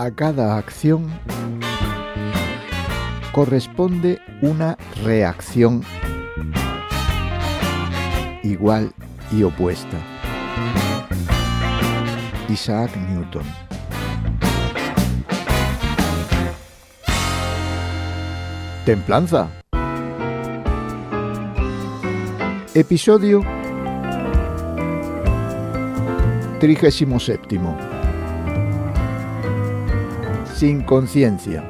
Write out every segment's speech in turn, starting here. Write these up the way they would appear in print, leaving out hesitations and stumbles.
A cada acción corresponde una reacción igual y opuesta. Isaac Newton. Templanza. Episodio 37. Sin conciencia.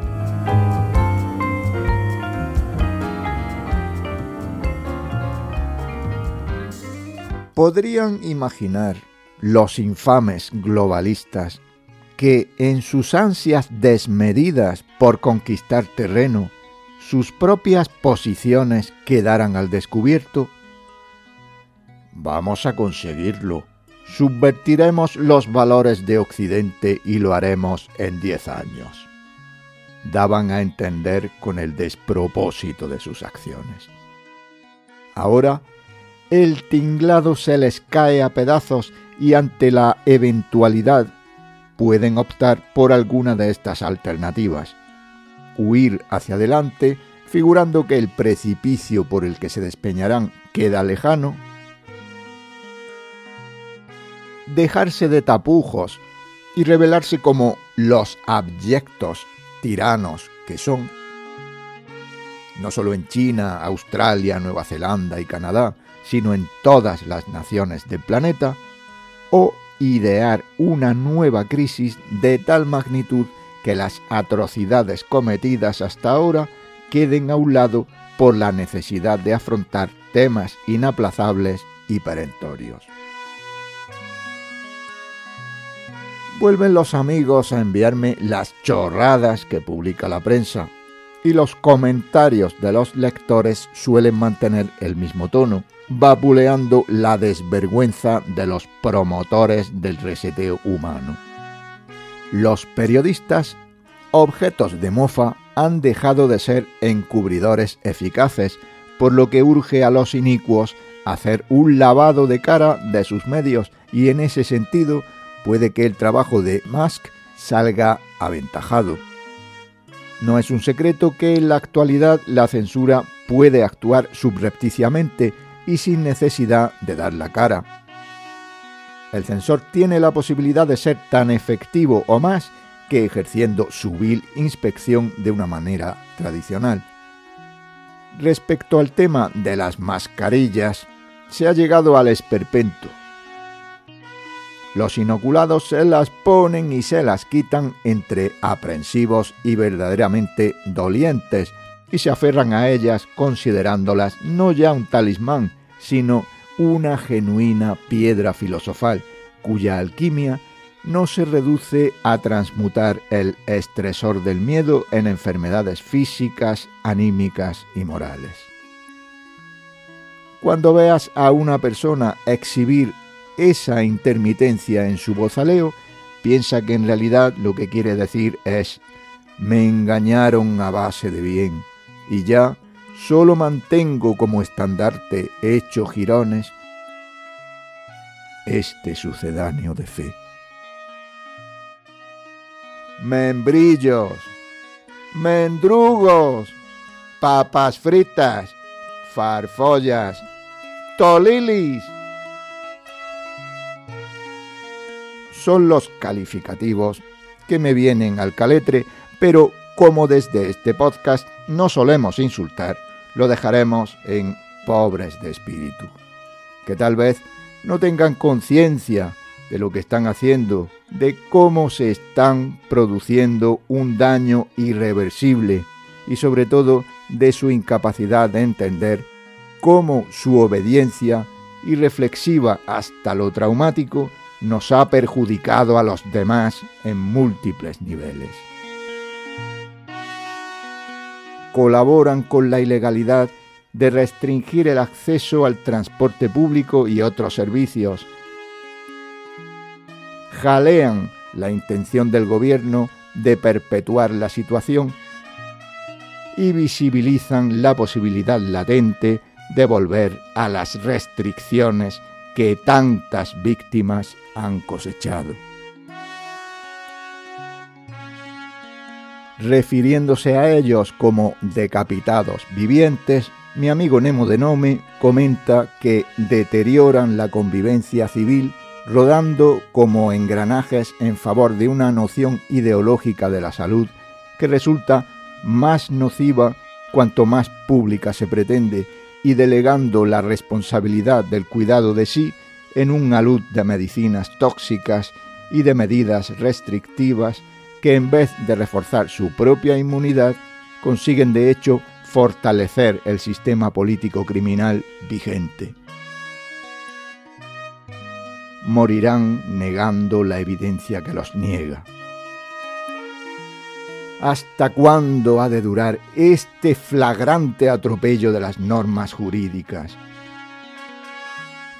Podrían imaginar los infames globalistas que en sus ansias desmedidas por conquistar terreno, sus propias posiciones quedaran al descubierto. Vamos a conseguirlo. Subvertiremos los valores de Occidente y lo haremos en 10 años. Daban a entender con el despropósito de sus acciones. Ahora, el tinglado se les cae a pedazos y ante la eventualidad pueden optar por alguna de estas alternativas. Huir hacia adelante, figurando que el precipicio por el que se despeñarán queda lejano. Dejarse de tapujos y revelarse como los abyectos tiranos que son. No solo en China, Australia, Nueva Zelanda y Canadá, sino en todas las naciones del planeta, o idear una nueva crisis de tal magnitud que las atrocidades cometidas hasta ahora queden a un lado por la necesidad de afrontar temas inaplazables y perentorios. Vuelven los amigos a enviarme las chorradas que publica la prensa, y los comentarios de los lectores suelen mantener el mismo tono, vapuleando la desvergüenza de los promotores del reseteo humano. Los periodistas, objetos de mofa, han dejado de ser encubridores eficaces, por lo que urge a los inicuos hacer un lavado de cara de sus medios, y en ese sentido puede que el trabajo de Musk salga aventajado. No es un secreto que en la actualidad la censura puede actuar subrepticiamente y sin necesidad de dar la cara. El censor tiene la posibilidad de ser tan efectivo o más que ejerciendo su vil inspección de una manera tradicional. Respecto al tema de las mascarillas, se ha llegado al esperpento. Los inoculados se las ponen y se las quitan entre aprensivos y verdaderamente dolientes, y se aferran a ellas considerándolas no ya un talismán, sino una genuina piedra filosofal, cuya alquimia no se reduce a transmutar el estresor del miedo en enfermedades físicas, anímicas y morales. Cuando veas a una persona exhibir esa intermitencia en su bozaleo, piensa que en realidad lo que quiere decir es: me engañaron a base de bien, y ya solo mantengo como estandarte hecho jirones este sucedáneo de fe. Membrillos, mendrugos, papas fritas, farfollas, tolilis. Son los calificativos que me vienen al caletre, pero como desde este podcast no solemos insultar, lo dejaremos en pobres de espíritu, que tal vez no tengan conciencia de lo que están haciendo, de cómo se están produciendo un daño irreversible y sobre todo de su incapacidad de entender cómo su obediencia, irreflexiva hasta lo traumático, nos ha perjudicado a los demás en múltiples niveles. Colaboran con la ilegalidad de restringir el acceso al transporte público y otros servicios. Jalean la intención del gobierno de perpetuar la situación y visibilizan la posibilidad latente de volver a las restricciones que tantas víctimas han cosechado. refiriéndose a ellos como decapitados vivientes, mi amigo Nemo de Nome comenta que deterioran la convivencia civil rodando como engranajes en favor de una noción ideológica de la salud que resulta más nociva cuanto más pública se pretende y delegando la responsabilidad del cuidado de sí en un alud de medicinas tóxicas y de medidas restrictivas que en vez de reforzar su propia inmunidad consiguen de hecho fortalecer el sistema político criminal vigente. Morirán negando la evidencia que los niega. ¿Hasta cuándo ha de durar este flagrante atropello de las normas jurídicas?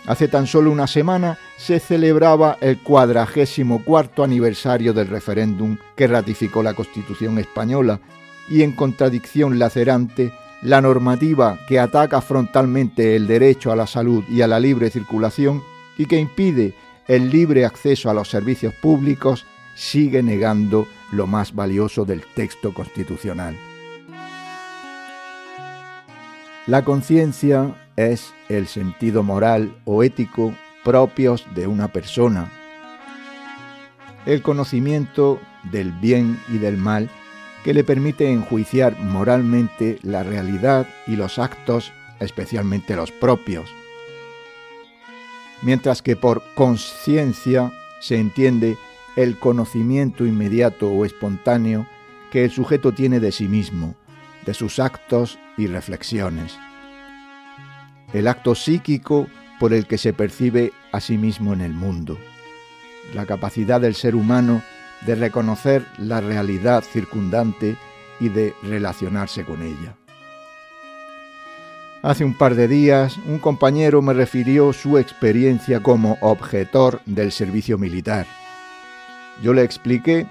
Hace tan solo una semana se celebraba el 44º aniversario del referéndum que ratificó la Constitución española y en contradicción lacerante, la normativa que ataca frontalmente el derecho a la salud y a la libre circulación y que impide el libre acceso a los servicios públicos sigue negando lo más valioso del texto constitucional. La conciencia es el sentido moral o ético propios de una persona. El conocimiento del bien y del mal que le permite enjuiciar moralmente la realidad y los actos, especialmente los propios. Mientras que por conciencia se entiende el conocimiento inmediato o espontáneo que el sujeto tiene de sí mismo, de sus actos y reflexiones. El acto psíquico por el que se percibe a sí mismo en el mundo. La capacidad del ser humano de reconocer la realidad circundante y de relacionarse con ella. Hace un par de días, un compañero me refirió su experiencia como objetor del servicio militar. Yo le expliqué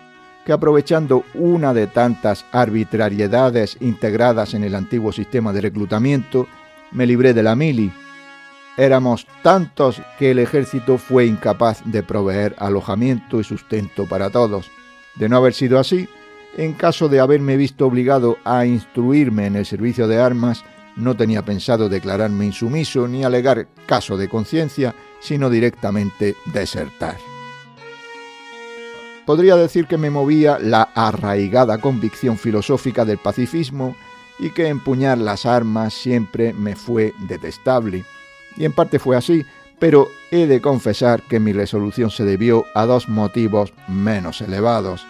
que aprovechando una de tantas arbitrariedades integradas en el antiguo sistema de reclutamiento, me libré de la mili. Éramos tantos que el ejército fue incapaz de proveer alojamiento y sustento para todos. De no haber sido así, en caso de haberme visto obligado a instruirme en el servicio de armas, no tenía pensado declararme insumiso ni alegar caso de conciencia, sino directamente desertar. Podría decir que me movía la arraigada convicción filosófica del pacifismo y que empuñar las armas siempre me fue detestable. Y en parte fue así, pero he de confesar que mi resolución se debió a dos motivos menos elevados.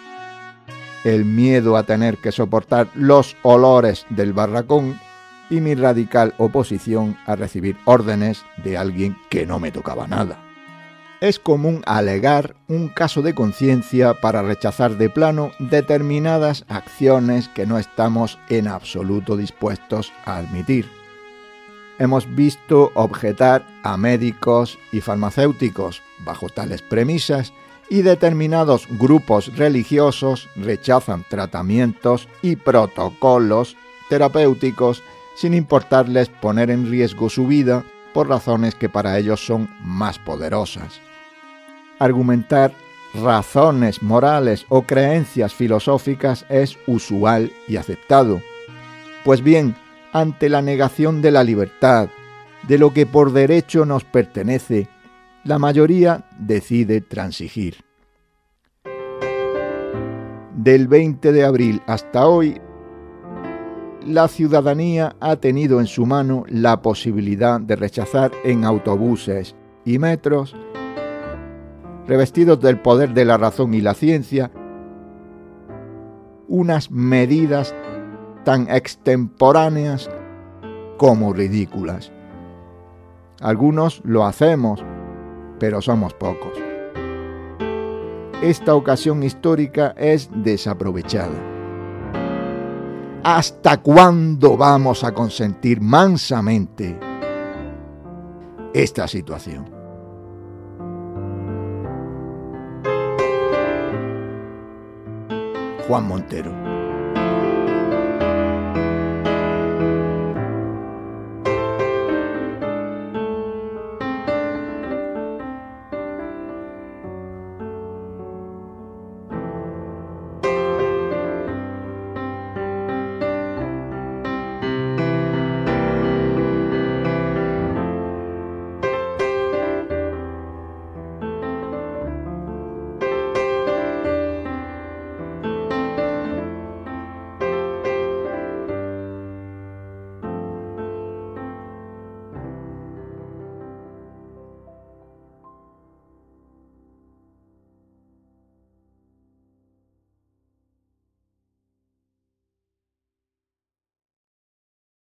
El miedo a tener que soportar los olores del barracón y mi radical oposición a recibir órdenes de alguien que no me tocaba nada. Es común alegar un caso de conciencia para rechazar de plano determinadas acciones que no estamos en absoluto dispuestos a admitir. Hemos visto objetar a médicos y farmacéuticos bajo tales premisas y determinados grupos religiosos rechazan tratamientos y protocolos terapéuticos sin importarles poner en riesgo su vida por razones que para ellos son más poderosas. Argumentar razones morales o creencias filosóficas es usual y aceptado. Pues bien, ante la negación de la libertad, de lo que por derecho nos pertenece, la mayoría decide transigir. Del 20 de abril hasta hoy, la ciudadanía ha tenido en su mano la posibilidad de rechazar en autobuses y metros, revestidos del poder de la razón y la ciencia, unas medidas tan extemporáneas como ridículas. Algunos lo hacemos, pero somos pocos. Esta ocasión histórica es desaprovechada. ¿Hasta cuándo vamos a consentir mansamente esta situación? Juan Montero.